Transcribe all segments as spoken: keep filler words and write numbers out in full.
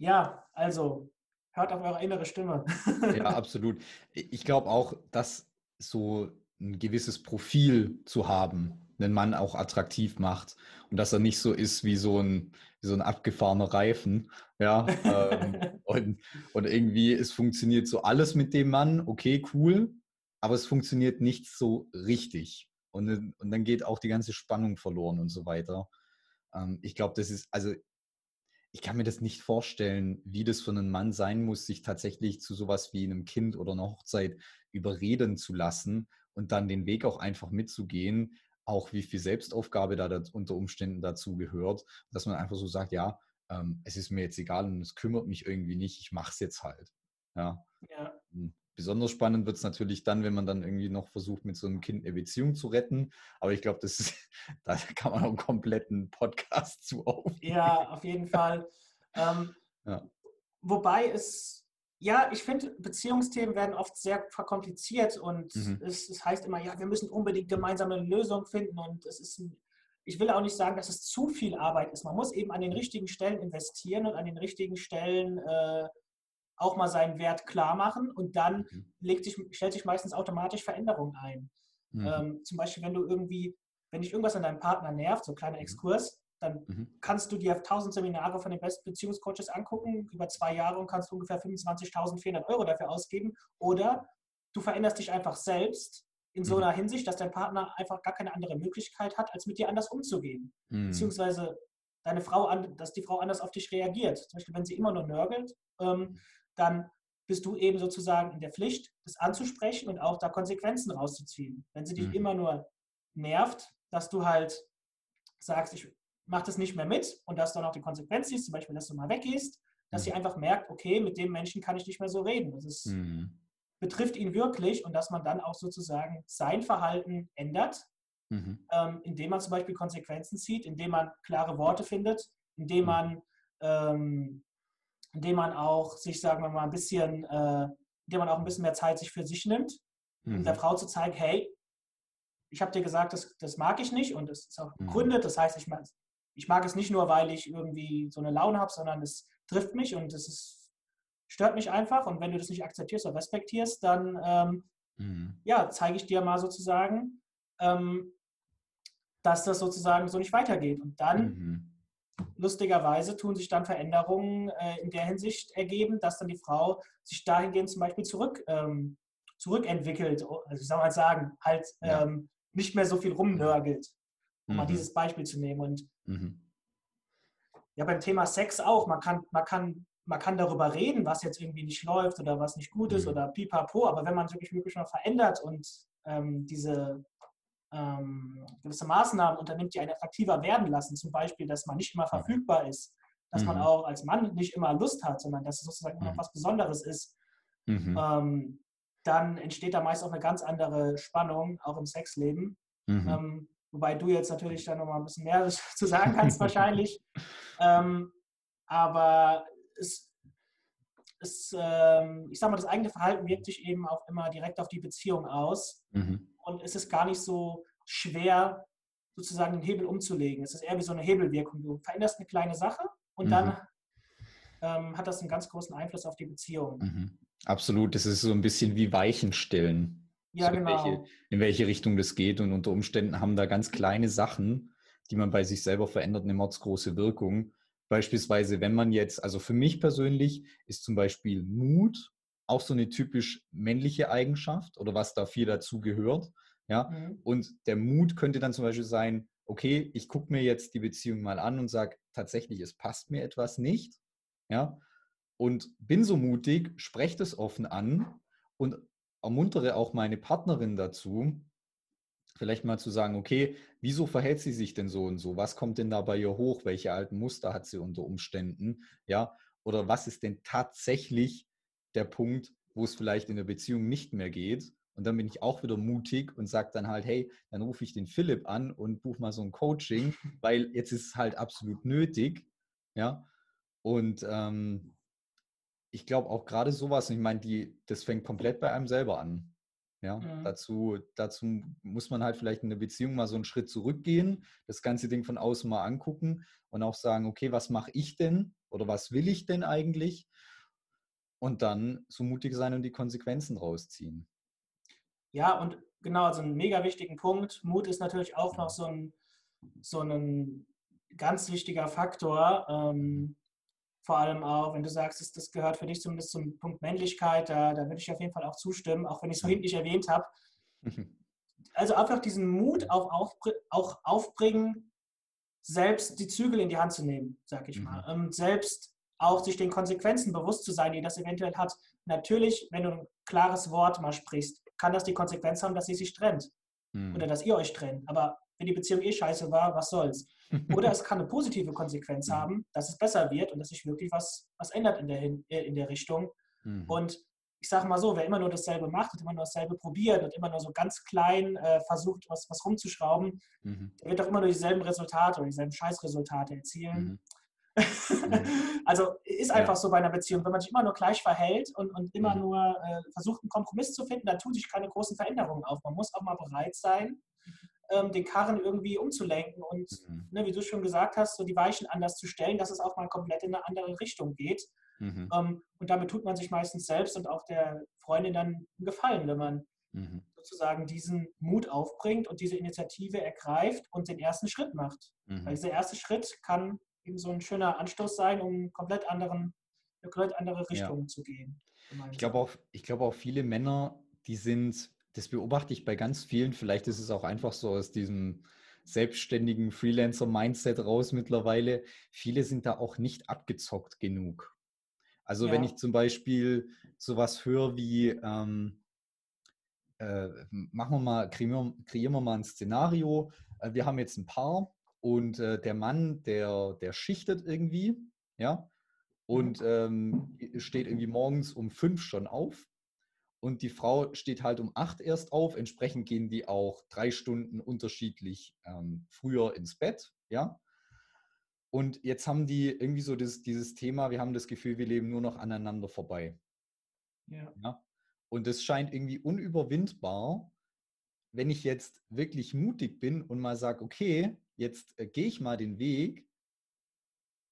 Ja, also hört auf eure innere Stimme. Ja, absolut. Ich glaube auch, dass so ein gewisses Profil zu haben einen Mann auch attraktiv macht und dass er nicht so ist wie so ein, wie so ein abgefahrener Reifen. Ja, ähm, und, und irgendwie, es funktioniert so alles mit dem Mann, okay, cool, aber es funktioniert nicht so richtig. Und, und dann geht auch die ganze Spannung verloren und so weiter. Ähm, ich glaube, das ist, also ich kann mir das nicht vorstellen, wie das für einen Mann sein muss, sich tatsächlich zu sowas wie einem Kind oder einer Hochzeit überreden zu lassen und dann den Weg auch einfach mitzugehen, auch wie viel Selbstaufgabe da, da unter Umständen dazu gehört, dass man einfach so sagt, ja, ähm, es ist mir jetzt egal und es kümmert mich irgendwie nicht, ich mache es jetzt halt. Ja. Ja. Besonders spannend wird es natürlich dann, wenn man dann irgendwie noch versucht, mit so einem Kind eine Beziehung zu retten, aber ich glaube, das ist, da kann man auch einen kompletten Podcast zu aufnehmen. Ja, auf jeden Fall. ähm, ja. Wobei es, ja, ich finde, Beziehungsthemen werden oft sehr verkompliziert und mhm. es, es heißt immer, ja, wir müssen unbedingt gemeinsame Lösungen finden und es ist, ein, ich will auch nicht sagen, dass es zu viel Arbeit ist. Man muss eben an den richtigen Stellen investieren und an den richtigen Stellen äh, auch mal seinen Wert klar machen und dann mhm. legt sich, stellt sich meistens automatisch Veränderung ein. Mhm. Ähm, zum Beispiel, wenn du irgendwie, wenn dich irgendwas an deinem Partner nervt, so ein kleiner Exkurs, dann mhm. kannst du dir tausend Seminare von den besten Beziehungscoaches angucken, über zwei Jahre und kannst ungefähr fünfundzwanzigtausendvierhundert Euro dafür ausgeben. Oder du veränderst dich einfach selbst in so einer Hinsicht, dass dein Partner einfach gar keine andere Möglichkeit hat, als mit dir anders umzugehen. Mhm. Beziehungsweise deine Frau, dass die Frau anders auf dich reagiert. Zum Beispiel, wenn sie immer nur nörgelt, ähm, dann bist du eben sozusagen in der Pflicht, das anzusprechen und auch da Konsequenzen rauszuziehen. Wenn sie dich mhm. immer nur nervt, dass du halt sagst, ich mach das nicht mehr mit und dass dann auch die Konsequenz siehst, zum Beispiel, dass du mal weggehst, dass mhm. sie einfach merkt, okay, mit dem Menschen kann ich nicht mehr so reden. Das ist, mhm. betrifft ihn wirklich und dass man dann auch sozusagen sein Verhalten ändert, mhm. ähm, indem man zum Beispiel Konsequenzen zieht, indem man klare Worte findet, indem mhm. man ähm, indem man auch sich, sagen wir mal, ein bisschen, äh, indem man auch ein bisschen mehr Zeit sich für sich nimmt, mhm. um der Frau zu zeigen, hey, ich habe dir gesagt, das, das mag ich nicht und das ist auch begründet, mhm. das heißt, ich meine, ich mag es nicht nur, weil ich irgendwie so eine Laune habe, sondern es trifft mich und es ist, stört mich einfach. Und wenn du das nicht akzeptierst oder respektierst, dann ähm, mhm. ja, zeige ich dir mal sozusagen, ähm, dass das sozusagen so nicht weitergeht. Und dann, mhm. lustigerweise, tun sich dann Veränderungen äh, in der Hinsicht ergeben, dass dann die Frau sich dahingehend zum Beispiel zurück, ähm, zurückentwickelt, also ich soll mal sagen, halt ja. ähm, nicht mehr so viel rumnörgelt. Um mal mhm. dieses Beispiel zu nehmen. Und mhm. ja, beim Thema Sex auch, man kann, man kann, man kann darüber reden, was jetzt irgendwie nicht läuft oder was nicht gut ist mhm. oder pipapo, aber wenn man es wirklich wirklich mal verändert und ähm, diese ähm, gewisse Maßnahmen unternimmt, die einen attraktiver werden lassen, zum Beispiel, dass man nicht immer verfügbar ist, dass mhm. man auch als Mann nicht immer Lust hat, sondern dass es sozusagen mhm. immer noch was Besonderes ist, mhm. ähm, dann entsteht da meist auch eine ganz andere Spannung, auch im Sexleben. Mhm. Ähm, Wobei du jetzt natürlich da nochmal ein bisschen mehr zu sagen kannst wahrscheinlich. ähm, aber es, es, ähm, ich sag mal, das eigene Verhalten wirkt sich eben auch immer direkt auf die Beziehung aus. Mhm. Und es ist gar nicht so schwer, sozusagen den Hebel umzulegen. Es ist eher wie so eine Hebelwirkung. Du veränderst eine kleine Sache und mhm. dann ähm, hat das einen ganz großen Einfluss auf die Beziehung. Mhm. Absolut. Das ist so ein bisschen wie Weichen stellen. Ja, so in, genau. welche, in welche Richtung das geht. Und unter Umständen haben da ganz kleine Sachen, die man bei sich selber verändert, eine mordsgroße Wirkung. Beispielsweise, wenn man jetzt, also für mich persönlich ist zum Beispiel Mut auch so eine typisch männliche Eigenschaft oder was da viel dazu gehört. Ja? Mhm. Und der Mut könnte dann zum Beispiel sein, okay, ich gucke mir jetzt die Beziehung mal an und sage tatsächlich, es passt mir etwas nicht. Ja? Und bin so mutig, spreche das offen an und ermuntere auch meine Partnerin dazu, vielleicht mal zu sagen, okay, wieso verhält sie sich denn so und so? Was kommt denn da bei ihr hoch? Welche alten Muster hat sie unter Umständen? Ja, oder was ist denn tatsächlich der Punkt, wo es vielleicht in der Beziehung nicht mehr geht? Und dann bin ich auch wieder mutig und sage dann halt, hey, dann rufe ich den Philipp an und buche mal so ein Coaching, weil jetzt ist es halt absolut nötig. Ja, und ähm, ich glaube auch gerade sowas, ich meine, die, das fängt komplett bei einem selber an. Ja, mhm. dazu, dazu muss man halt vielleicht in der Beziehung mal so einen Schritt zurückgehen, das ganze Ding von außen mal angucken und auch sagen, okay, was mache ich denn oder was will ich denn eigentlich? Und dann so mutig sein und die Konsequenzen rausziehen. Ja, und genau, also einen mega wichtigen Punkt. Mut ist natürlich auch noch so ein, so ein ganz wichtiger Faktor. Ähm, vor allem auch, wenn du sagst, das, das gehört für dich zumindest zum Punkt Männlichkeit, da, da würde ich auf jeden Fall auch zustimmen, auch wenn ich es vorhin nicht erwähnt habe. Also einfach diesen Mut auch, aufbr- auch aufbringen, selbst die Zügel in die Hand zu nehmen, sag ich mal. Mhm. Ähm, selbst auch sich den Konsequenzen bewusst zu sein, die das eventuell hat. Natürlich, wenn du ein klares Wort mal sprichst, kann das die Konsequenz haben, dass sie sich trennt. Mhm. Oder dass ihr euch trennt. Aber wenn die Beziehung eh scheiße war, was soll's? Oder es kann eine positive Konsequenz mhm. haben, dass es besser wird und dass sich wirklich was, was ändert in der, in der Richtung. Mhm. Und ich sag mal so, wer immer nur dasselbe macht und immer nur dasselbe probiert und immer nur so ganz klein äh, versucht, was, was rumzuschrauben, mhm. der wird doch immer nur dieselben Resultate oder dieselben Scheißresultate erzielen. Mhm. Also ist einfach ja. so bei einer Beziehung, wenn man sich immer nur gleich verhält und, und immer mhm. nur äh, versucht, einen Kompromiss zu finden, dann tun sich keine großen Veränderungen auf. Man muss auch mal bereit sein, ähm, den Karren irgendwie umzulenken und, mhm. ne, wie du schon gesagt hast, so die Weichen anders zu stellen, dass es auch mal komplett in eine andere Richtung geht. Mhm. Ähm, und damit tut man sich meistens selbst und auch der Freundin dann einen Gefallen, wenn man mhm. sozusagen diesen Mut aufbringt und diese Initiative ergreift und den ersten Schritt macht. Mhm. Weil dieser erste Schritt kann eben so ein schöner Anstoß sein, um komplett anderen, eine komplett andere Richtung ja. zu gehen. Ich glaube auch, ich glaube auch viele Männer, die sind, das beobachte ich bei ganz vielen, vielleicht ist es auch einfach so aus diesem selbstständigen Freelancer-Mindset raus mittlerweile, viele sind da auch nicht abgezockt genug. Also ja. wenn ich zum Beispiel sowas höre wie, ähm, äh, machen wir mal, kreieren, kreieren wir mal ein Szenario, äh, wir haben jetzt ein Paar, und äh, der Mann, der, der schichtet irgendwie, ja, und ähm, steht irgendwie morgens um fünf schon auf und die Frau steht halt um acht erst auf. Entsprechend gehen die auch drei Stunden unterschiedlich ähm, früher ins Bett, ja. Und jetzt haben die irgendwie so das, dieses Thema, wir haben das Gefühl, wir leben nur noch aneinander vorbei. Ja. ja? Und das scheint irgendwie unüberwindbar, wenn ich jetzt wirklich mutig bin und mal sage, okay, jetzt äh, gehe ich mal den Weg,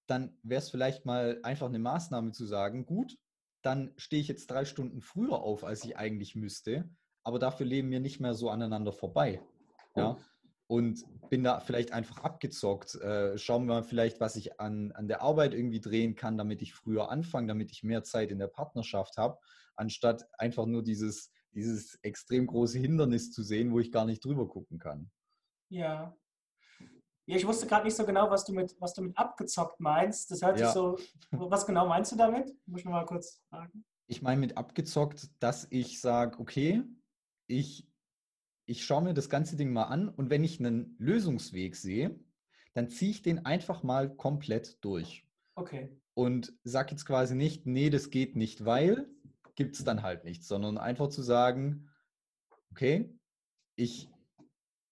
dann wäre es vielleicht mal einfach eine Maßnahme zu sagen, gut, dann stehe ich jetzt drei Stunden früher auf, als ich eigentlich müsste, aber dafür leben wir nicht mehr so aneinander vorbei. Ja? Und bin da vielleicht einfach abgezockt. Äh, schauen wir mal vielleicht, was ich an, an der Arbeit irgendwie drehen kann, damit ich früher anfange, damit ich mehr Zeit in der Partnerschaft habe, anstatt einfach nur dieses, dieses extrem große Hindernis zu sehen, wo ich gar nicht drüber gucken kann. Ja. Ja, ich wusste gerade nicht so genau, was du mit, was du mit abgezockt meinst. Das hört ja. sich so, was genau meinst du damit? Muss ich noch mal kurz fragen. Ich meine mit abgezockt, dass ich sage, okay, ich, ich schaue mir das ganze Ding mal an und wenn ich einen Lösungsweg sehe, dann ziehe ich den einfach mal komplett durch. Okay. Und sage jetzt quasi nicht, nee, das geht nicht, weil gibt es dann halt nichts, sondern einfach zu sagen, okay, ich...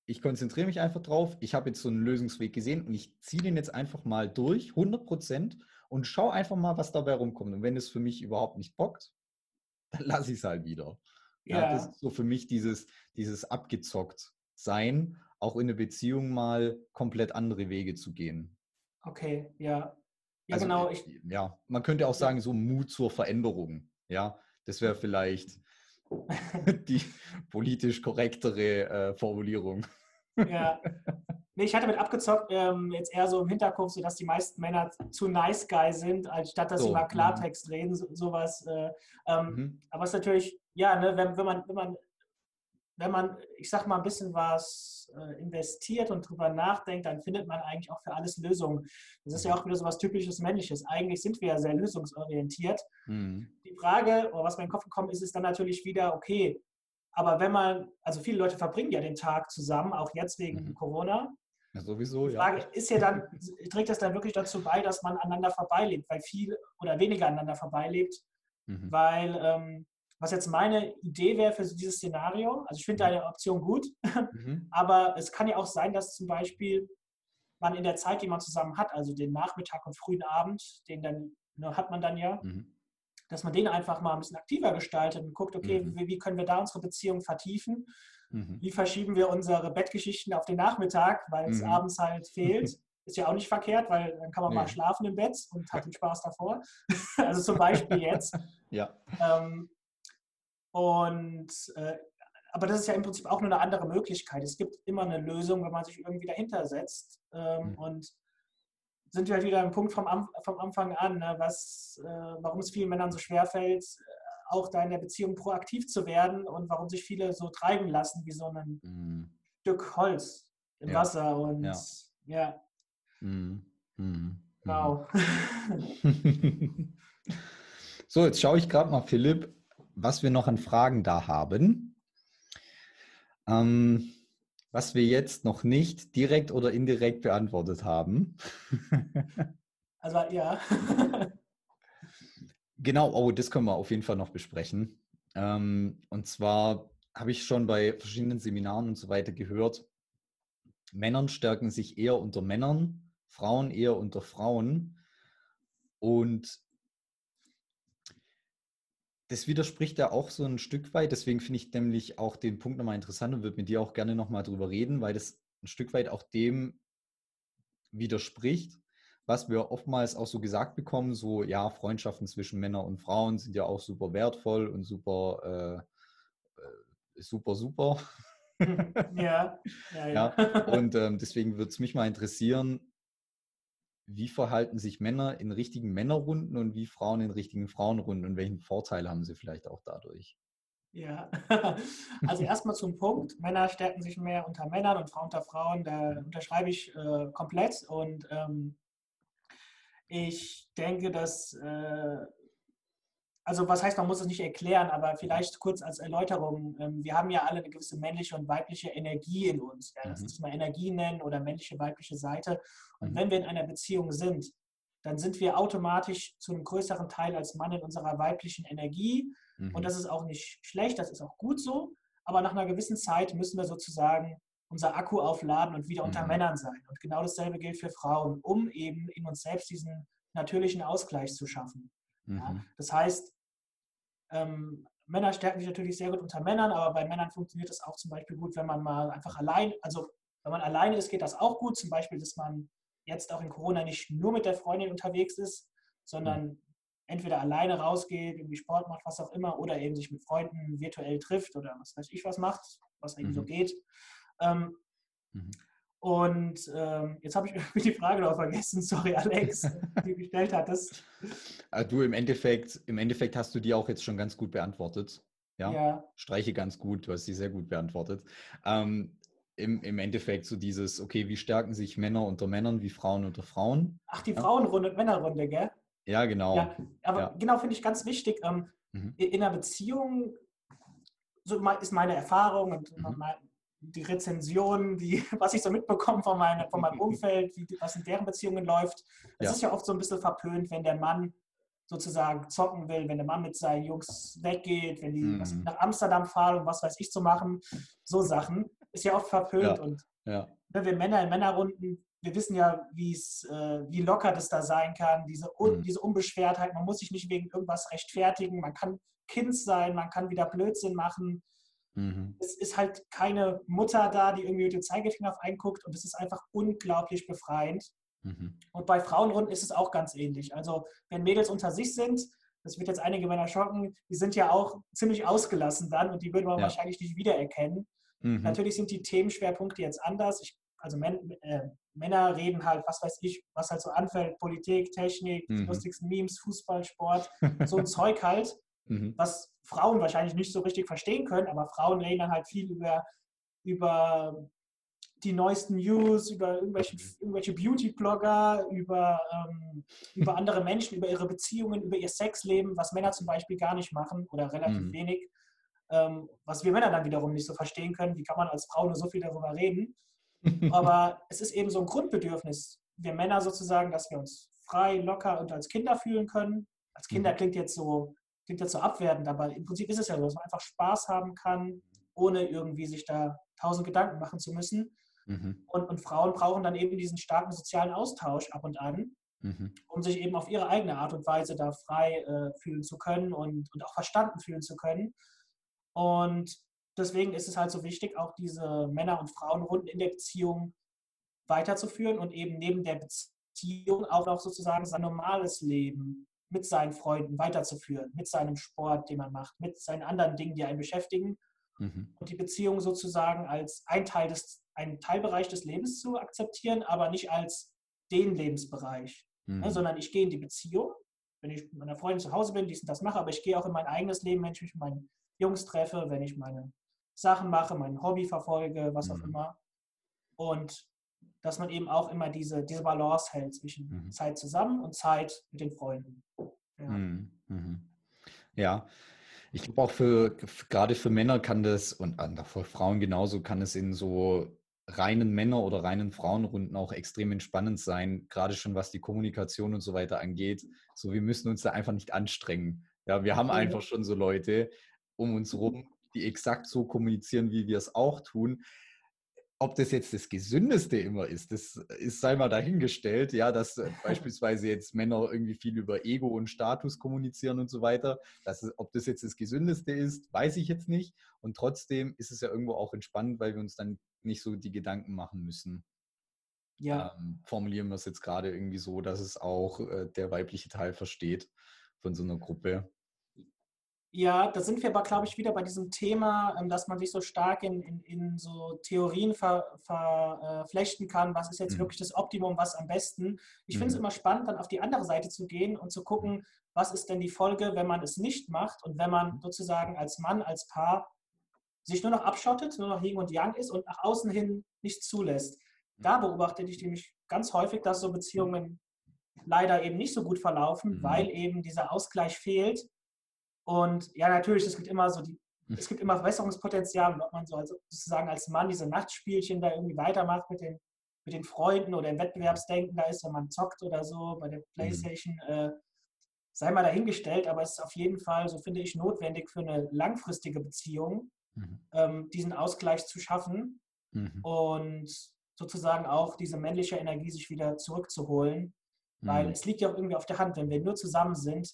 Ich konzentriere mich einfach drauf, ich habe jetzt so einen Lösungsweg gesehen und ich ziehe den jetzt einfach mal durch, hundert Prozent und schaue einfach mal, was dabei rumkommt. Und wenn es für mich überhaupt nicht bockt, dann lasse ich es halt wieder. Ja. Ja, das ist so für mich dieses, dieses abgezockt sein, auch in der Beziehung mal komplett andere Wege zu gehen. Okay, ja. Ja, also, genau. Ich, ja, man könnte auch sagen, so Mut zur Veränderung. Ja, das wäre vielleicht... die politisch korrektere äh, Formulierung. Ja. Nee, ich hatte mit abgezockt ähm, jetzt eher so im Hinterkopf, so dass die meisten Männer zu nice guy sind, anstatt dass so, sie mal Klartext ja. reden, so, sowas. Äh, ähm, mhm. Aber es ist natürlich, ja, ne, wenn, wenn man, wenn man, wenn man, ich sag mal, ein bisschen was äh, investiert und drüber nachdenkt, dann findet man eigentlich auch für alles Lösungen. Das ist ja auch wieder so was typisches Männliches. Eigentlich sind wir ja sehr lösungsorientiert. Mhm. Die Frage, oder was mir in den Kopf gekommen ist, ist dann natürlich wieder, okay, aber wenn man, also viele Leute verbringen ja den Tag zusammen, auch jetzt wegen mhm. Corona. Ja, sowieso, ja. Die Frage ist ja dann, trägt das dann wirklich dazu bei, dass man aneinander vorbeilebt, weil viel oder weniger aneinander vorbeilebt, mhm. weil, ähm, was jetzt meine Idee wäre für dieses Szenario, also ich finde deine Option gut, mhm. aber es kann ja auch sein, dass zum Beispiel man in der Zeit, die man zusammen hat, also den Nachmittag und frühen Abend, den dann ne, hat man dann ja, mhm. dass man den einfach mal ein bisschen aktiver gestaltet und guckt, okay, mhm. wie, wie können wir da unsere Beziehung vertiefen? Mhm. Wie verschieben wir unsere Bettgeschichten auf den Nachmittag, weil es mhm. abends halt fehlt? Ist ja auch nicht verkehrt, weil dann kann man nee. mal schlafen im Bett und hat den Spaß davor. Also zum Beispiel jetzt. Ja. Ähm, und äh, aber das ist ja im Prinzip auch nur eine andere Möglichkeit. Es gibt immer eine Lösung, wenn man sich irgendwie dahinter setzt. Ähm, mhm. Und sind wir halt wieder am Punkt vom, Am- vom Anfang an, ne, was, äh, warum es vielen Männern so schwerfällt, auch da in der Beziehung proaktiv zu werden und warum sich viele so treiben lassen wie so ein mhm. Stück Holz im ja. Wasser. Und ja. ja. Mhm. Mhm. Wow. So, jetzt schaue ich gerade mal, Philipp, was wir noch an Fragen da haben. Ähm, was wir jetzt noch nicht direkt oder indirekt beantwortet haben. Also, ja. Genau, oh, das können wir auf jeden Fall noch besprechen. Ähm, und zwar habe ich schon bei verschiedenen Seminaren und so weiter gehört, Männern stärken sich eher unter Männern, Frauen eher unter Frauen, und das widerspricht ja auch so ein Stück weit, deswegen finde ich nämlich auch den Punkt nochmal interessant und würde mit dir auch gerne nochmal drüber reden, weil das ein Stück weit auch dem widerspricht, was wir oftmals auch so gesagt bekommen, so ja, Freundschaften zwischen Männern und Frauen sind ja auch super wertvoll und super, äh, super, super. Ja, ja, ja. ja. Und ähm, deswegen würde es mich mal interessieren, wie verhalten sich Männer in richtigen Männerrunden und wie Frauen in richtigen Frauenrunden und welchen Vorteil haben sie vielleicht auch dadurch? Ja, also erstmal zum Punkt, Männer stärken sich mehr unter Männern und Frauen unter Frauen, da unterschreibe ich äh, komplett, und ähm, ich denke, dass, äh, also was heißt, man muss es nicht erklären, aber vielleicht kurz als Erläuterung, ähm, wir haben ja alle eine gewisse männliche und weibliche Energie in uns, ja, das ist mal Energie nennen oder männliche, weibliche Seite. Und wenn wir in einer Beziehung sind, dann sind wir automatisch zu einem größeren Teil als Mann in unserer weiblichen Energie. Mhm. Und das ist auch nicht schlecht, das ist auch gut so. Aber nach einer gewissen Zeit müssen wir sozusagen unser Akku aufladen und wieder unter mhm. Männern sein. Und genau dasselbe gilt für Frauen, um eben in uns selbst diesen natürlichen Ausgleich zu schaffen. Mhm. Ja, das heißt, ähm, Männer stärken sich natürlich sehr gut unter Männern, aber bei Männern funktioniert das auch zum Beispiel gut, wenn man mal einfach allein, also wenn man alleine ist, geht das auch gut. Zum Beispiel, dass man jetzt auch in Corona nicht nur mit der Freundin unterwegs ist, sondern mhm. entweder alleine rausgeht, irgendwie Sport macht, was auch immer, oder eben sich mit Freunden virtuell trifft oder was weiß ich was macht, was eben mhm. so geht. Ähm, mhm. Und ähm, jetzt habe ich irgendwie die Frage noch vergessen, sorry Alex, die du gestellt hattest. Also du, im Endeffekt, im Endeffekt hast du die auch jetzt schon ganz gut beantwortet. Ja? Ja. Streiche ganz gut, du hast die sehr gut beantwortet. Ähm, Im, Im Endeffekt so dieses, okay, wie stärken sich Männer unter Männern, wie Frauen unter Frauen? Ach, die ja. Frauenrunde und Männerrunde, gell? Ja, genau. Ja, aber ja. genau, finde ich ganz wichtig. Ähm, mhm. In einer Beziehung, so ist meine Erfahrung und mhm. meine, die Rezensionen, die, was ich so mitbekomme von, meine, von meinem Umfeld, wie, was in deren Beziehungen läuft. Es ja. ist ja oft so ein bisschen verpönt, wenn der Mann sozusagen zocken will, wenn der Mann mit seinen Jungs weggeht, wenn die mhm. was, nach Amsterdam fahren, um was weiß ich zu machen, so Sachen. Ist ja oft verpönt, ja, und ja. wenn wir Männer in Männerrunden, wir wissen ja, wie's, äh, wie locker das da sein kann, diese, un- mhm. diese Unbeschwertheit, man muss sich nicht wegen irgendwas rechtfertigen, man kann Kind sein, man kann wieder Blödsinn machen, mhm. es ist halt keine Mutter da, die irgendwie mit dem Zeigefinger auf einen guckt, und es ist einfach unglaublich befreiend. Mhm. Und bei Frauenrunden ist es auch ganz ähnlich, also wenn Mädels unter sich sind, das wird jetzt einige Männer schocken, die sind ja auch ziemlich ausgelassen dann, und die würde man ja. wahrscheinlich nicht wiedererkennen. Mhm. Natürlich sind die Themenschwerpunkte jetzt anders. Ich, also Män, äh, Männer reden halt, was weiß ich, was halt so anfällt, Politik, Technik, mhm. die lustigsten Memes, Fußball, Sport, so ein Zeug halt, mhm. was Frauen wahrscheinlich nicht so richtig verstehen können, aber Frauen reden dann halt viel über, über die neuesten News, über irgendwelche, irgendwelche Beauty-Blogger, über, ähm, über andere Menschen, über ihre Beziehungen, über ihr Sexleben, was Männer zum Beispiel gar nicht machen oder relativ mhm. wenig. Ähm, was wir Männer dann wiederum nicht so verstehen können, wie kann man als Frau nur so viel darüber reden, aber es ist eben so ein Grundbedürfnis, wir Männer sozusagen, dass wir uns frei, locker und als Kinder fühlen können, als Kinder klingt jetzt so, klingt jetzt so abwertend, aber im Prinzip ist es ja so, dass man einfach Spaß haben kann, ohne irgendwie sich da tausend Gedanken machen zu müssen, mhm. und, und Frauen brauchen dann eben diesen starken sozialen Austausch ab und an, mhm. um sich eben auf ihre eigene Art und Weise da frei äh, fühlen zu können und, und auch verstanden fühlen zu können. Und deswegen ist es halt so wichtig, auch diese Männer- und Frauenrunden in der Beziehung weiterzuführen und eben neben der Beziehung auch noch sozusagen sein normales Leben mit seinen Freunden weiterzuführen, mit seinem Sport, den man macht, mit seinen anderen Dingen, die einen beschäftigen. Mhm. Und die Beziehung sozusagen als ein Teil des, einen Teilbereich des Lebens zu akzeptieren, aber nicht als den Lebensbereich, mhm. ne, sondern ich gehe in die Beziehung, wenn ich mit meiner Freundin zu Hause bin, dies und das mache, aber ich gehe auch in mein eigenes Leben, wenn ich mich mit meinen Jungs treffe, wenn ich meine Sachen mache, mein Hobby verfolge, was mhm. auch immer. Und dass man eben auch immer diese, diese Balance hält zwischen mhm. Zeit zusammen und Zeit mit den Freunden. Ja, mhm. ja. Ich glaube auch für, gerade für Männer kann das und für Frauen genauso, kann es in so reinen Männer- oder reinen Frauenrunden auch extrem entspannend sein, gerade schon was die Kommunikation und so weiter angeht. So, wir müssen uns da einfach nicht anstrengen. Ja, wir haben einfach schon so Leute um uns rum, die exakt so kommunizieren, wie wir es auch tun. Ob das jetzt das Gesündeste immer ist, das ist, sei mal dahingestellt, ja, dass beispielsweise jetzt Männer irgendwie viel über Ego und Status kommunizieren und so weiter. Das ist, ob das jetzt das Gesündeste ist, weiß ich jetzt nicht. Und trotzdem ist es ja irgendwo auch entspannend, weil wir uns dann nicht so die Gedanken machen müssen. Ja. Ähm, formulieren wir es jetzt gerade irgendwie so, dass es auch äh, der weibliche Teil versteht von so einer Gruppe. Ja, da sind wir aber, glaube ich, wieder bei diesem Thema, dass man sich so stark in, in, in so Theorien ver, verflechten kann, was ist jetzt mhm. wirklich das Optimum, was am besten. Ich mhm. finde es immer spannend, dann auf die andere Seite zu gehen und zu gucken, was ist denn die Folge, wenn man es nicht macht und wenn man sozusagen als Mann, als Paar sich nur noch abschottet, nur noch Yin und Yang ist und nach außen hin nichts zulässt. Da beobachte ich nämlich ganz häufig, dass so Beziehungen leider eben nicht so gut verlaufen, mhm. weil eben dieser Ausgleich fehlt. Und ja, natürlich, es gibt immer so die, es gibt immer Verbesserungspotenzial, und ob man so also sozusagen als Mann diese Nachtspielchen da irgendwie weitermacht mit den, mit den Freunden oder im Wettbewerbsdenken da ist, wenn man zockt oder so bei der PlayStation, mhm. äh, sei mal dahingestellt, aber es ist auf jeden Fall, so finde ich, notwendig für eine langfristige Beziehung, mhm. ähm, diesen Ausgleich zu schaffen mhm. und sozusagen auch diese männliche Energie sich wieder zurückzuholen, mhm. weil es liegt ja auch irgendwie auf der Hand, wenn wir nur zusammen sind,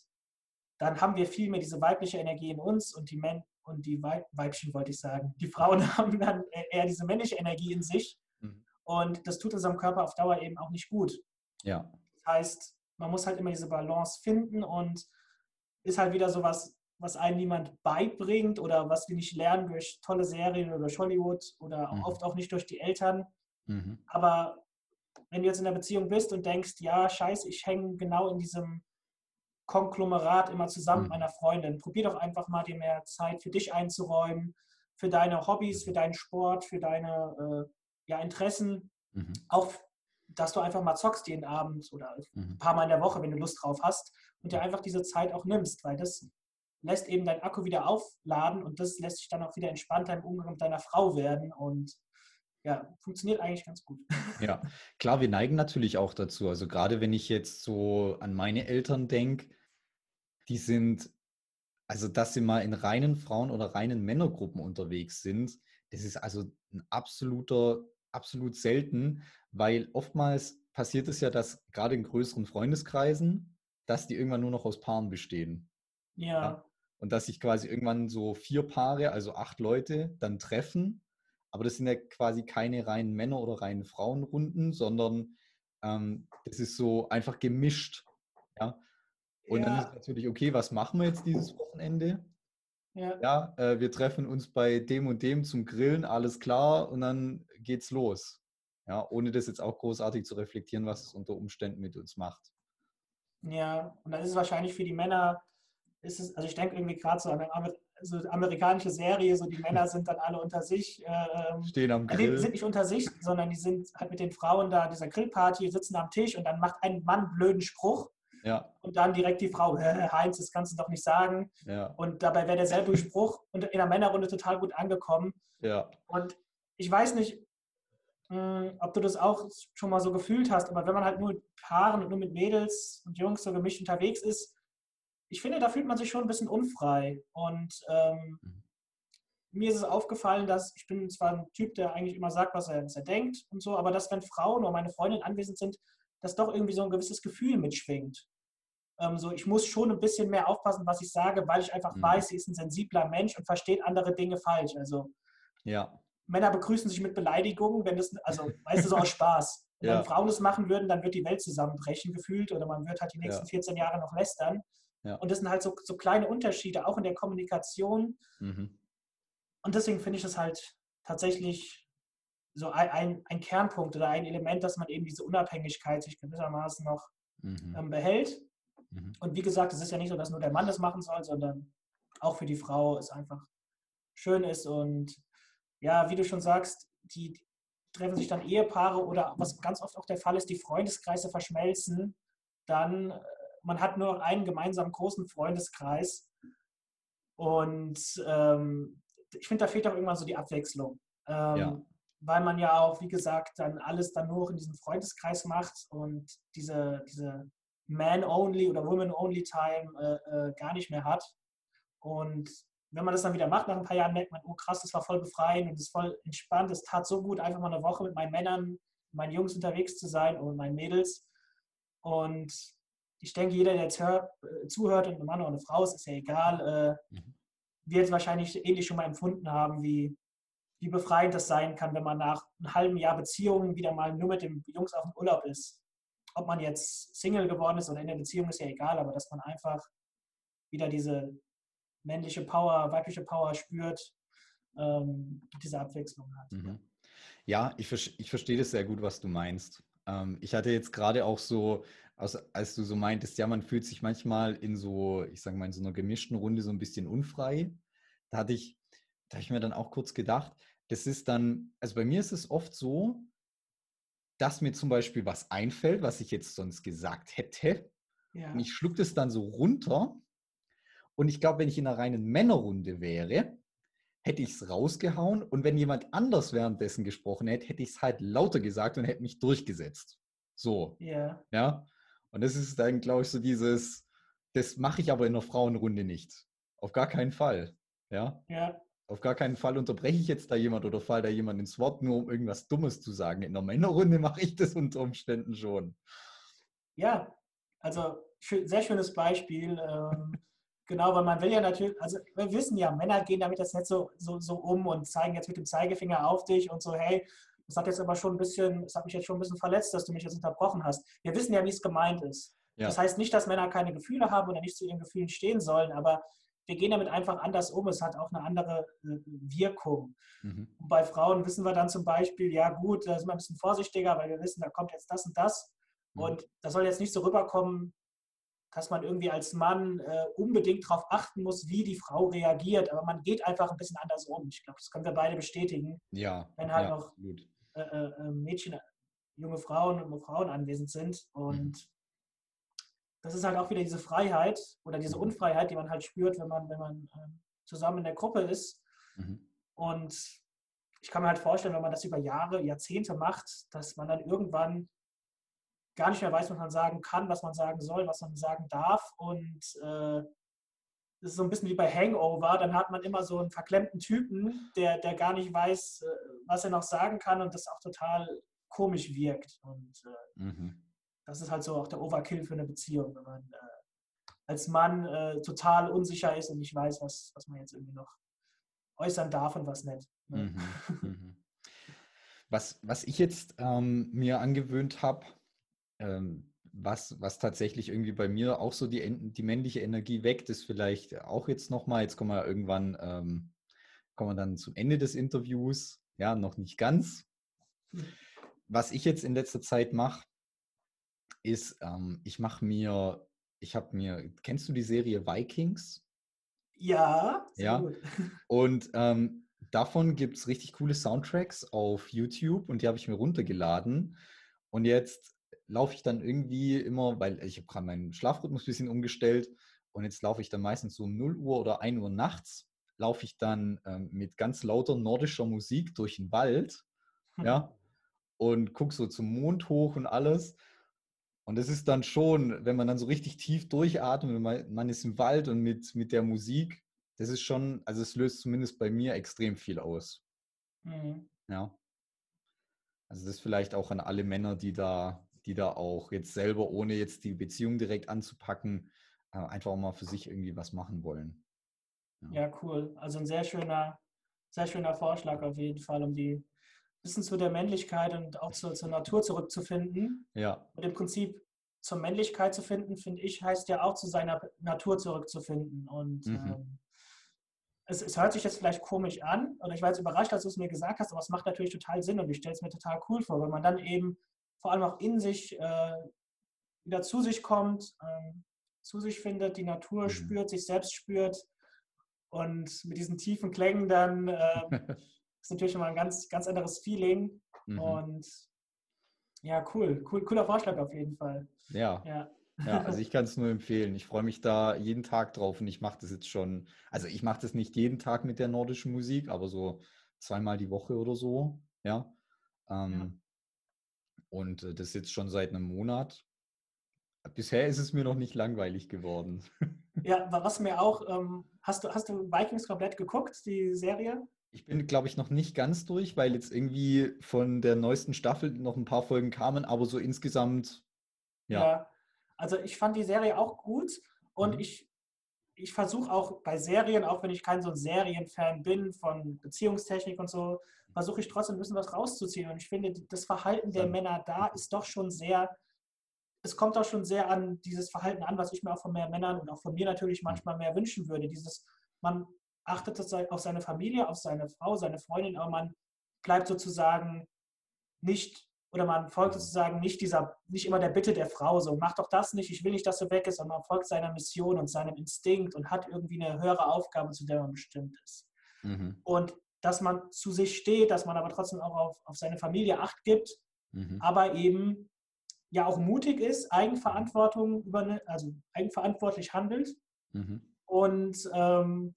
dann haben wir viel mehr diese weibliche Energie in uns und die Men- und die Weib- Weibchen, wollte ich sagen. Die Frauen haben dann eher diese männliche Energie in sich mhm. und das tut unserem Körper auf Dauer eben auch nicht gut. Ja. Das heißt, man muss halt immer diese Balance finden und ist halt wieder sowas, was einem niemand beibringt oder was wir nicht lernen durch tolle Serien oder Hollywood oder mhm. oft auch nicht durch die Eltern. Mhm. Aber wenn du jetzt in einer Beziehung bist und denkst, ja, scheiße, ich hänge genau in diesem Konglomerat immer zusammen mit meiner Freundin. Probier doch einfach mal, dir mehr Zeit für dich einzuräumen, für deine Hobbys, für deinen Sport, für deine äh, ja, Interessen. Mhm. Auch, dass du einfach mal zockst jeden Abend oder ein paar Mal in der Woche, wenn du Lust drauf hast und dir einfach diese Zeit auch nimmst, weil das lässt eben deinen Akku wieder aufladen und das lässt dich dann auch wieder entspannter im Umgang mit deiner Frau werden und ja, funktioniert eigentlich ganz gut. Ja, klar, wir neigen natürlich auch dazu. Also gerade wenn ich jetzt so an meine Eltern denke, die sind, also dass sie mal in reinen Frauen- oder reinen Männergruppen unterwegs sind, das ist also ein absoluter, absolut selten, weil oftmals passiert es ja, dass gerade in größeren Freundeskreisen, dass die irgendwann nur noch aus Paaren bestehen. Ja. ja? Und dass sich quasi irgendwann so vier Paare, also acht Leute, dann treffen. Aber das sind ja quasi keine reinen Männer- oder reinen Frauenrunden, sondern ähm, das ist so einfach gemischt. Ja? Und ja. dann ist natürlich, okay, was machen wir jetzt dieses Wochenende? Ja, ja äh, wir treffen uns bei dem und dem zum Grillen, alles klar, und dann geht's los. Ja, ohne das jetzt auch großartig zu reflektieren, was es unter Umständen mit uns macht. Ja, und dann ist es wahrscheinlich für die Männer, ist es, also ich denke irgendwie gerade so an den Amer- so amerikanische Serie, so die Männer sind dann alle unter sich. Ähm, Stehen am Grill. Die sind nicht unter sich, sondern die sind halt mit den Frauen da, dieser Grillparty, sitzen am Tisch und dann macht ein Mann einen blöden Spruch ja. und dann direkt die Frau, Heinz, das kannst du doch nicht sagen. Ja. Und dabei wäre derselbe Spruch in der Männerrunde total gut angekommen. Ja. Und ich weiß nicht, mh, ob du das auch schon mal so gefühlt hast, aber wenn man halt nur mit Paaren und nur mit Mädels und Jungs so gemischt unterwegs ist, ich finde, da fühlt man sich schon ein bisschen unfrei und ähm, mhm. mir ist es aufgefallen, dass ich bin zwar ein Typ, der eigentlich immer sagt, was er, was er denkt und so, aber dass wenn Frauen oder meine Freundinnen anwesend sind, dass doch irgendwie so ein gewisses Gefühl mitschwingt. Ähm, so, ich muss schon ein bisschen mehr aufpassen, was ich sage, weil ich einfach mhm. weiß, sie ist ein sensibler Mensch und versteht andere Dinge falsch. Also ja. Männer begrüßen sich mit Beleidigungen, wenn das, also weißt du, so aus Spaß. Und ja. wenn Frauen das machen würden, dann wird die Welt zusammenbrechen gefühlt oder man wird halt die nächsten ja. vierzehn Jahre noch lästern. Ja. Und das sind halt so, so kleine Unterschiede, auch in der Kommunikation. Mhm. Und deswegen finde ich das halt tatsächlich so ein, ein, ein Kernpunkt oder ein Element, dass man eben diese Unabhängigkeit sich gewissermaßen noch mhm. ähm, behält. Mhm. Und wie gesagt, es ist ja nicht so, dass nur der Mann das machen soll, sondern auch für die Frau es einfach schön ist. Und ja, wie du schon sagst, die, die treffen sich dann Ehepaare oder was ganz oft auch der Fall ist, die Freundeskreise verschmelzen, dann man hat nur noch einen gemeinsamen großen Freundeskreis. Und ähm, ich finde, da fehlt auch irgendwann so die Abwechslung. Ähm, ja. Weil man ja auch, wie gesagt, dann alles dann nur in diesem Freundeskreis macht und diese, diese Man-Only oder Woman-Only-Time äh, äh, gar nicht mehr hat. Und wenn man das dann wieder macht, nach ein paar Jahren merkt man, oh krass, das war voll befreiend und das ist voll entspannt. Das tat so gut, einfach mal eine Woche mit meinen Männern, meinen Jungs unterwegs zu sein und meinen Mädels. Und ich denke, jeder, der jetzt hört, zuhört, und ein Mann oder eine Frau, es ist ja egal, äh, mhm. wird es wahrscheinlich ähnlich schon mal empfunden haben, wie wie befreiend das sein kann, wenn man nach einem halben Jahr Beziehung wieder mal nur mit den Jungs auf dem Urlaub ist. Ob man jetzt Single geworden ist oder in der Beziehung, ist ja egal, aber dass man einfach wieder diese männliche Power, weibliche Power spürt, ähm, diese Abwechslung hat. Mhm. Ja, ich, ich verstehe das sehr gut, was du meinst. Ähm, ich hatte jetzt gerade auch so, als, als du so meintest, ja, man fühlt sich manchmal in so, ich sage mal, in so einer gemischten Runde so ein bisschen unfrei. Da hatte ich, da habe ich mir dann auch kurz gedacht, das ist dann, also bei mir ist es oft so, dass mir zum Beispiel was einfällt, was ich jetzt sonst gesagt hätte. Ja. Und ich schluck das dann so runter. Und ich glaube, wenn ich in einer reinen Männerrunde wäre, hätte ich es rausgehauen. Und wenn jemand anders währenddessen gesprochen hätte, hätte ich es halt lauter gesagt und hätte mich durchgesetzt. So. Ja. Ja? Und das ist dann, glaube ich, so dieses, das mache ich aber in einer Frauenrunde nicht. Auf gar keinen Fall. Ja. Ja. Auf gar keinen Fall unterbreche ich jetzt da jemand oder falle da jemand ins Wort, nur um irgendwas Dummes zu sagen. In einer Männerrunde mache ich das unter Umständen schon. Ja, also sehr schönes Beispiel. Genau, weil man will ja natürlich, also wir wissen ja, Männer gehen damit das nicht so, so, so um und zeigen jetzt mit dem Zeigefinger auf dich und so, hey, das hat jetzt aber schon ein bisschen, das hat mich jetzt schon ein bisschen verletzt, dass du mich jetzt unterbrochen hast. Wir wissen ja, wie es gemeint ist. Ja. Das heißt nicht, dass Männer keine Gefühle haben oder nicht zu ihren Gefühlen stehen sollen, aber wir gehen damit einfach anders um. Es hat auch eine andere äh, Wirkung. Mhm. Und bei Frauen wissen wir dann zum Beispiel, ja gut, da sind wir ein bisschen vorsichtiger, weil wir wissen, da kommt jetzt das und das. Mhm. Und das soll jetzt nicht so rüberkommen, dass man irgendwie als Mann äh, unbedingt darauf achten muss, wie die Frau reagiert. Aber man geht einfach ein bisschen anders um. Ich glaube, das können wir beide bestätigen. Ja, wenn halt ja, noch äh, äh, Mädchen, junge Frauen und junge Frauen anwesend sind. Und mhm. das ist halt auch wieder diese Freiheit oder diese Unfreiheit, die man halt spürt, wenn man, wenn man äh, zusammen in der Gruppe ist. Mhm. Und ich kann mir halt vorstellen, wenn man das über Jahre, Jahrzehnte macht, dass man dann irgendwann gar nicht mehr weiß, was man sagen kann, was man sagen soll, was man sagen darf. Und äh, das ist so ein bisschen wie bei Hangover. Dann hat man immer so einen verklemmten Typen, der, der gar nicht weiß, was er noch sagen kann und das auch total komisch wirkt. Und äh, mhm. das ist halt so auch der Overkill für eine Beziehung, wenn man äh, als Mann äh, total unsicher ist und nicht weiß, was, was man jetzt irgendwie noch äußern darf und was nicht. Ne? Mhm. Mhm. Was, was ich jetzt ähm, mir angewöhnt habe, Was, was tatsächlich irgendwie bei mir auch so die, die männliche Energie weckt, ist vielleicht auch jetzt nochmal, jetzt kommen wir irgendwann, ähm, kommen wir dann zum Ende des Interviews, ja, noch nicht ganz. Was ich jetzt in letzter Zeit mache, ist, ähm, ich mache mir, ich habe mir, kennst du die Serie Vikings? Ja, sehr ja. gut. Und ähm, davon gibt es richtig coole Soundtracks auf YouTube und die habe ich mir runtergeladen und jetzt laufe ich dann irgendwie immer, weil ich habe gerade meinen Schlafrhythmus ein bisschen umgestellt und jetzt laufe ich dann meistens so um null Uhr oder ein Uhr nachts, laufe ich dann ähm, mit ganz lauter nordischer Musik durch den Wald, ja, und gucke so zum Mond hoch und alles. Und das ist dann schon, wenn man dann so richtig tief durchatmet, man, man ist im Wald und mit, mit der Musik, das ist schon, also es löst zumindest bei mir extrem viel aus. Mhm. Ja. Also das vielleicht auch an alle Männer, die da die da auch jetzt selber, ohne jetzt die Beziehung direkt anzupacken, einfach mal für sich irgendwie was machen wollen. Ja, ja, cool. Also ein sehr schöner, sehr schöner Vorschlag auf jeden Fall, um die ein bisschen zu der Männlichkeit und auch zur, zur Natur zurückzufinden. Ja. Und im Prinzip zur Männlichkeit zu finden, finde ich, heißt ja auch zu seiner Natur zurückzufinden. Und mhm. ähm, es, es hört sich jetzt vielleicht komisch an, oder ich war jetzt überrascht, als du es mir gesagt hast, aber es macht natürlich total Sinn und ich stelle es mir total cool vor, weil man dann eben vor allem auch in sich äh, wieder zu sich kommt, äh, zu sich findet, die Natur mhm. spürt, sich selbst spürt. Und mit diesen tiefen Klängen dann äh, ist natürlich immer ein ganz, ganz anderes Feeling. Mhm. Und ja, cool. cool. Cooler Vorschlag auf jeden Fall. Ja, ja. ja also ich kann es nur empfehlen. Ich freue mich da jeden Tag drauf und ich mache das jetzt schon. Also ich mache das nicht jeden Tag mit der nordischen Musik, aber so zweimal die Woche oder so. Ja. Ähm, ja. Und das jetzt schon seit einem Monat. Bisher ist es mir noch nicht langweilig geworden. Ja, was mir auch, ähm, hast du, hast du Vikings komplett geguckt, die Serie? Ich bin, glaube ich, noch nicht ganz durch, weil jetzt irgendwie von der neuesten Staffel noch ein paar Folgen kamen, aber so insgesamt, ja. ja also ich fand die Serie auch gut und mhm. ich, ich versuche auch bei Serien, auch wenn ich kein so ein Serienfan bin von Beziehungstechnik und so, versuche ich trotzdem ein bisschen was rauszuziehen und ich finde, das Verhalten der ja. Männer da ist doch schon sehr... Es kommt auch schon sehr an dieses Verhalten an, was ich mir auch von mehr Männern und auch von mir natürlich manchmal mehr wünschen würde. Dieses, man achtet auf seine Familie, auf seine Frau, seine Freundin, aber man bleibt sozusagen nicht, oder man folgt sozusagen nicht dieser, nicht immer der Bitte der Frau, so mach doch das nicht, ich will nicht, dass du weg ist, sondern man folgt seiner Mission und seinem Instinkt und hat irgendwie eine höhere Aufgabe, zu der man bestimmt ist. Mhm. Und dass man zu sich steht, dass man aber trotzdem auch auf, auf seine Familie Acht gibt, mhm. aber eben ja auch mutig ist, Eigenverantwortung über eine, also eigenverantwortlich handelt mhm. und ähm,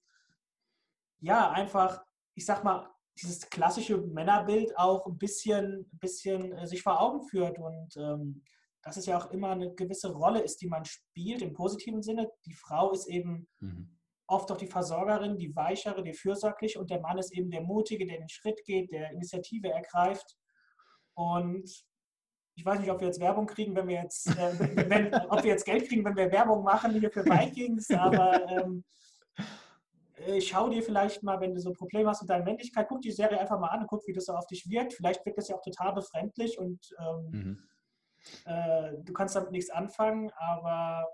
ja, einfach, ich sag mal, dieses klassische Männerbild auch ein bisschen, ein bisschen sich vor Augen führt und ähm, dass es ja auch immer eine gewisse Rolle ist, die man spielt, im positiven Sinne. Die Frau ist eben mhm. oft auch die Versorgerin, die Weichere, die Fürsorgliche und der Mann ist eben der Mutige, der den Schritt geht, der Initiative ergreift und ich weiß nicht, ob wir jetzt Werbung kriegen, wenn wir jetzt, äh, wenn, wenn, ob wir jetzt Geld kriegen, wenn wir Werbung machen hier für Vikings, aber ähm, äh, schau dir vielleicht mal, wenn du so ein Problem hast mit deiner Männlichkeit, guck die Serie einfach mal an und guck, wie das so auf dich wirkt. Vielleicht wirkt das ja auch total befremdlich und ähm, mhm. äh, du kannst damit nichts anfangen, aber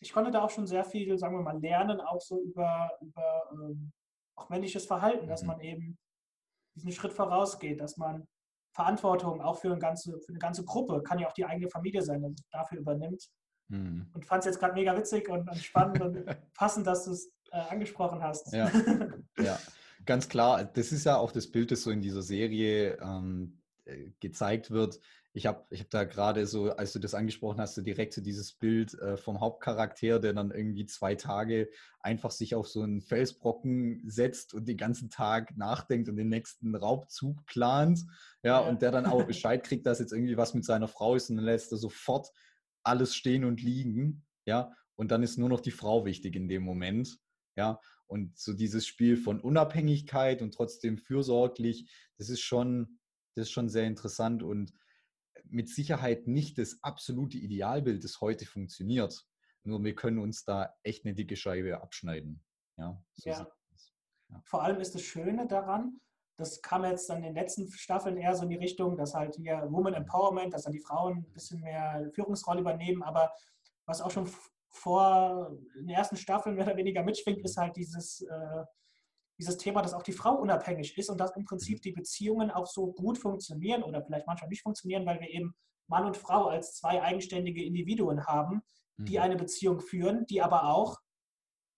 ich konnte da auch schon sehr viel, sagen wir mal, lernen, auch so über, über ähm, auch männliches Verhalten, mhm. dass man eben diesen Schritt vorausgeht, dass man Verantwortung auch für eine, ganze, für eine ganze Gruppe, kann ja auch die eigene Familie sein, die dafür übernimmt. Mhm. Und fand es jetzt gerade mega witzig und, und spannend und passend, dass du es äh, angesprochen hast. Ja. ja, ganz klar. Das ist ja auch das Bild, das so in dieser Serie ähm, gezeigt wird. Ich habe ich hab da gerade so, als du das angesprochen hast, so direkt so dieses Bild äh, vom Hauptcharakter, der dann irgendwie zwei Tage einfach sich auf so einen Felsbrocken setzt und den ganzen Tag nachdenkt und den nächsten Raubzug plant. Ja, ja. Und der dann auch Bescheid kriegt, dass jetzt irgendwie was mit seiner Frau ist und dann lässt er sofort alles stehen und liegen. Ja, und dann ist nur noch die Frau wichtig in dem Moment. Ja, und so dieses Spiel von Unabhängigkeit und trotzdem fürsorglich, das ist schon, das ist schon sehr interessant und mit Sicherheit nicht das absolute Idealbild, das heute funktioniert. Nur wir können uns da echt eine dicke Scheibe abschneiden. Ja, so ja. ja. Vor allem ist das Schöne daran, das kam jetzt dann in den letzten Staffeln eher so in die Richtung, dass halt hier Woman Empowerment, dass dann die Frauen ein bisschen mehr Führungsrolle übernehmen. Aber was auch schon vor den ersten Staffeln mehr oder weniger mitschwingt, ist halt dieses, äh, dieses Thema, dass auch die Frau unabhängig ist und dass im Prinzip die Beziehungen auch so gut funktionieren oder vielleicht manchmal nicht funktionieren, weil wir eben Mann und Frau als zwei eigenständige Individuen haben, die eine Beziehung führen, die aber auch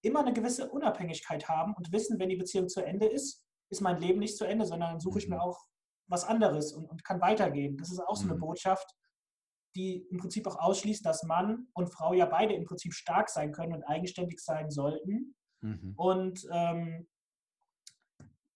immer eine gewisse Unabhängigkeit haben und wissen, wenn die Beziehung zu Ende ist, ist mein Leben nicht zu Ende, sondern dann suche ich mir auch was anderes und, und kann weitergehen. Das ist auch so eine Botschaft, die im Prinzip auch ausschließt, dass Mann und Frau ja beide im Prinzip stark sein können und eigenständig sein sollten. Mhm. Und ähm,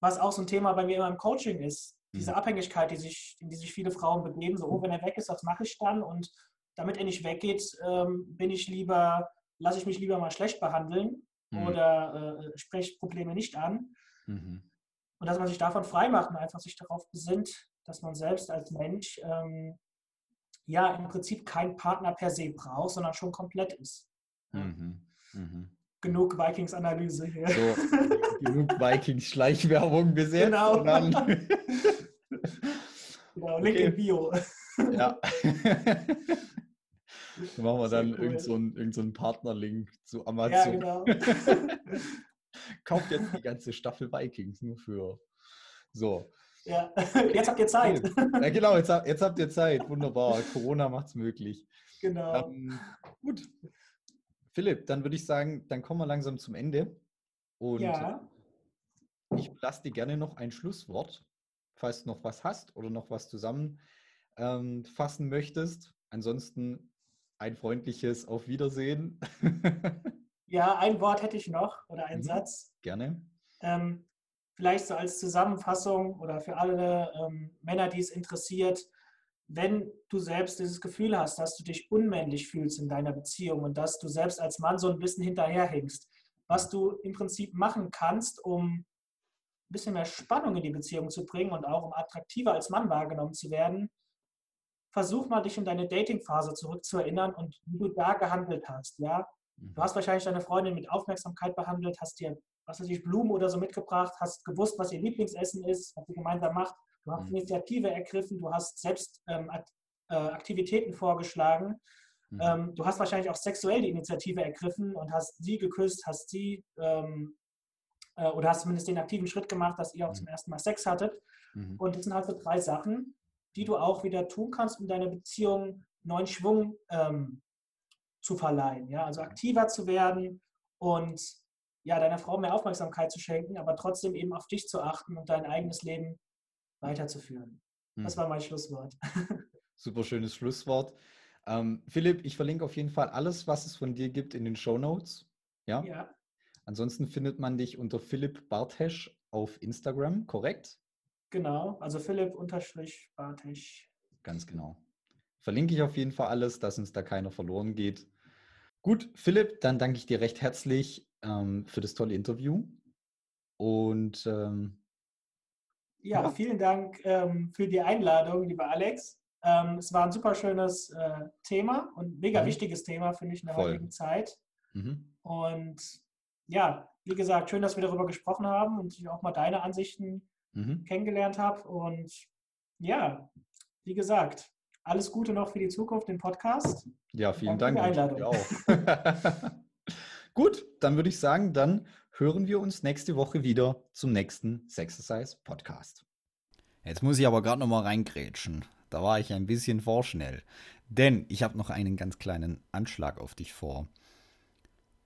was auch so ein Thema bei mir immer im Coaching ist, diese mhm. Abhängigkeit, die sich, in die sich viele Frauen begeben, so, oh, wenn er weg ist, was mache ich dann? Und damit er nicht weggeht, ähm, bin ich lieber, lasse ich mich lieber mal schlecht behandeln mhm. oder äh, spreche Probleme nicht an. Mhm. Und dass man sich davon frei macht und einfach sich darauf besinnt, dass man selbst als Mensch ähm, ja im Prinzip keinen Partner per se braucht, sondern schon komplett ist. Mhm. Mhm. Genug Vikings-Analyse hier. So, genug Vikings-Schleichwerbung bisher. Genau. Dann... genau, Link okay. in Bio. Ja. Dann machen wir dann cool. irgend so einen, irgend so einen Partnerlink zu Amazon. Ja, genau. Kauft jetzt die ganze Staffel Vikings nur für... So. Ja, jetzt habt ihr Zeit. Ja, genau, jetzt, jetzt habt ihr Zeit. Wunderbar. Corona macht's möglich. Genau. Ähm, gut. Philipp, dann würde ich sagen, dann kommen wir langsam zum Ende. Und ja. ich lasse dir gerne noch ein Schlusswort, falls du noch was hast oder noch was zusammenfassen ähm, möchtest. Ansonsten ein freundliches Auf Wiedersehen. Ja, ein Wort hätte ich noch oder einen mhm. Satz. Gerne. Ähm, vielleicht so als Zusammenfassung oder für alle ähm, Männer, die es interessiert. Wenn du selbst dieses Gefühl hast, dass du dich unmännlich fühlst in deiner Beziehung und dass du selbst als Mann so ein bisschen hinterherhinkst, was du im Prinzip machen kannst, um ein bisschen mehr Spannung in die Beziehung zu bringen und auch um attraktiver als Mann wahrgenommen zu werden, versuch mal, dich in deine Dating-Phase zurückzuerinnern und wie du da gehandelt hast. Ja? Du hast wahrscheinlich deine Freundin mit Aufmerksamkeit behandelt, hast dir, was weiß ich, Blumen oder so mitgebracht, hast gewusst, was ihr Lieblingsessen ist, was ihr gemeinsam macht. Du hast Initiative ergriffen, du hast selbst ähm, Aktivitäten vorgeschlagen. Mhm. Ähm, du hast wahrscheinlich auch sexuell die Initiative ergriffen und hast sie geküsst, hast sie ähm, äh, oder hast zumindest den aktiven Schritt gemacht, dass ihr auch mhm. zum ersten Mal Sex hattet. Mhm. Und das sind halt so drei Sachen, die du auch wieder tun kannst, um deiner Beziehung neuen Schwung ähm, zu verleihen. Ja? Also aktiver zu werden und ja, deiner Frau mehr Aufmerksamkeit zu schenken, aber trotzdem eben auf dich zu achten und dein eigenes Leben weiterzuführen. Das war mein Schlusswort. Super schönes Schlusswort. Ähm, Philipp, ich verlinke auf jeden Fall alles, was es von dir gibt, in den Shownotes. Ja? Ja. Ansonsten findet man dich unter Philipp Bartesch auf Instagram, korrekt? Genau, also Philipp unterstrich Bartesch. Ganz genau. Verlinke ich auf jeden Fall alles, dass uns da keiner verloren geht. Gut, Philipp, dann danke ich dir recht herzlich ähm, für das tolle Interview. Und ähm, Ja, vielen Dank ähm, für die Einladung, lieber Alex. Ähm, es war ein super schönes äh, Thema und mega mhm. wichtiges Thema, finde ich, in der Voll. heutigen Zeit. Mhm. Und ja, wie gesagt, schön, dass wir darüber gesprochen haben und ich auch mal deine Ansichten mhm. kennengelernt habe. Und ja, wie gesagt, alles Gute noch für die Zukunft, den Podcast. Ja, vielen Dank. Danke für die Einladung. Gut, dann würde ich sagen, dann hören wir uns nächste Woche wieder zum nächsten Sexercise-Podcast. Jetzt muss ich aber gerade nochmal reingrätschen. Da war ich ein bisschen vorschnell. Denn ich habe noch einen ganz kleinen Anschlag auf dich vor.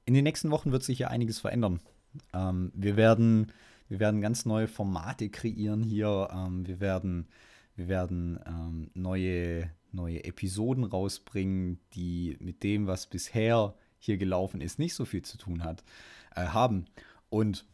In den nächsten Wochen wird sich hier einiges verändern. Ähm, wir werden, wir werden ganz neue Formate kreieren hier. Ähm, wir werden, wir werden ähm, neue, neue Episoden rausbringen, die mit dem, was bisher hier gelaufen ist, nicht so viel zu tun hat, äh, haben. Und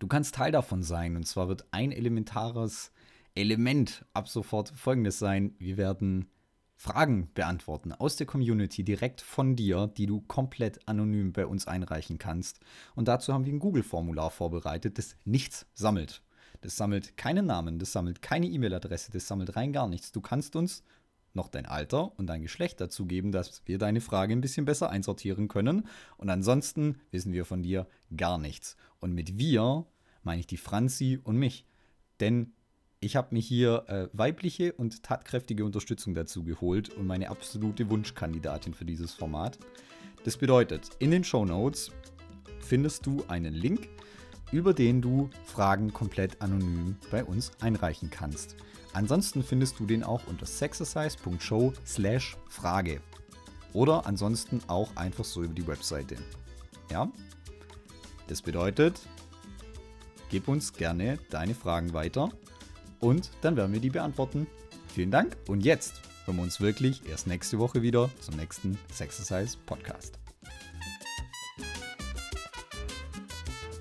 du kannst Teil davon sein. Und zwar wird ein elementares Element ab sofort folgendes sein. Wir werden Fragen beantworten aus der Community, direkt von dir, die du komplett anonym bei uns einreichen kannst. Und dazu haben wir ein Google-Formular vorbereitet, das nichts sammelt. Das sammelt keine Namen, das sammelt keine E-Mail-Adresse, das sammelt rein gar nichts. Du kannst uns noch dein Alter und dein Geschlecht dazugeben, dass wir deine Frage ein bisschen besser einsortieren können. Und ansonsten wissen wir von dir gar nichts. Und mit wir meine ich die Franzi und mich. Denn ich habe mir hier äh, weibliche und tatkräftige Unterstützung dazu geholt und meine absolute Wunschkandidatin für dieses Format. Das bedeutet, in den Shownotes findest du einen Link, über den du Fragen komplett anonym bei uns einreichen kannst. Ansonsten findest du den auch unter sexercise.show slash Frage oder ansonsten auch einfach so über die Webseite. Ja? Das bedeutet, gib uns gerne deine Fragen weiter und dann werden wir die beantworten. Vielen Dank und jetzt hören wir uns wirklich erst nächste Woche wieder zum nächsten Sexercise Podcast.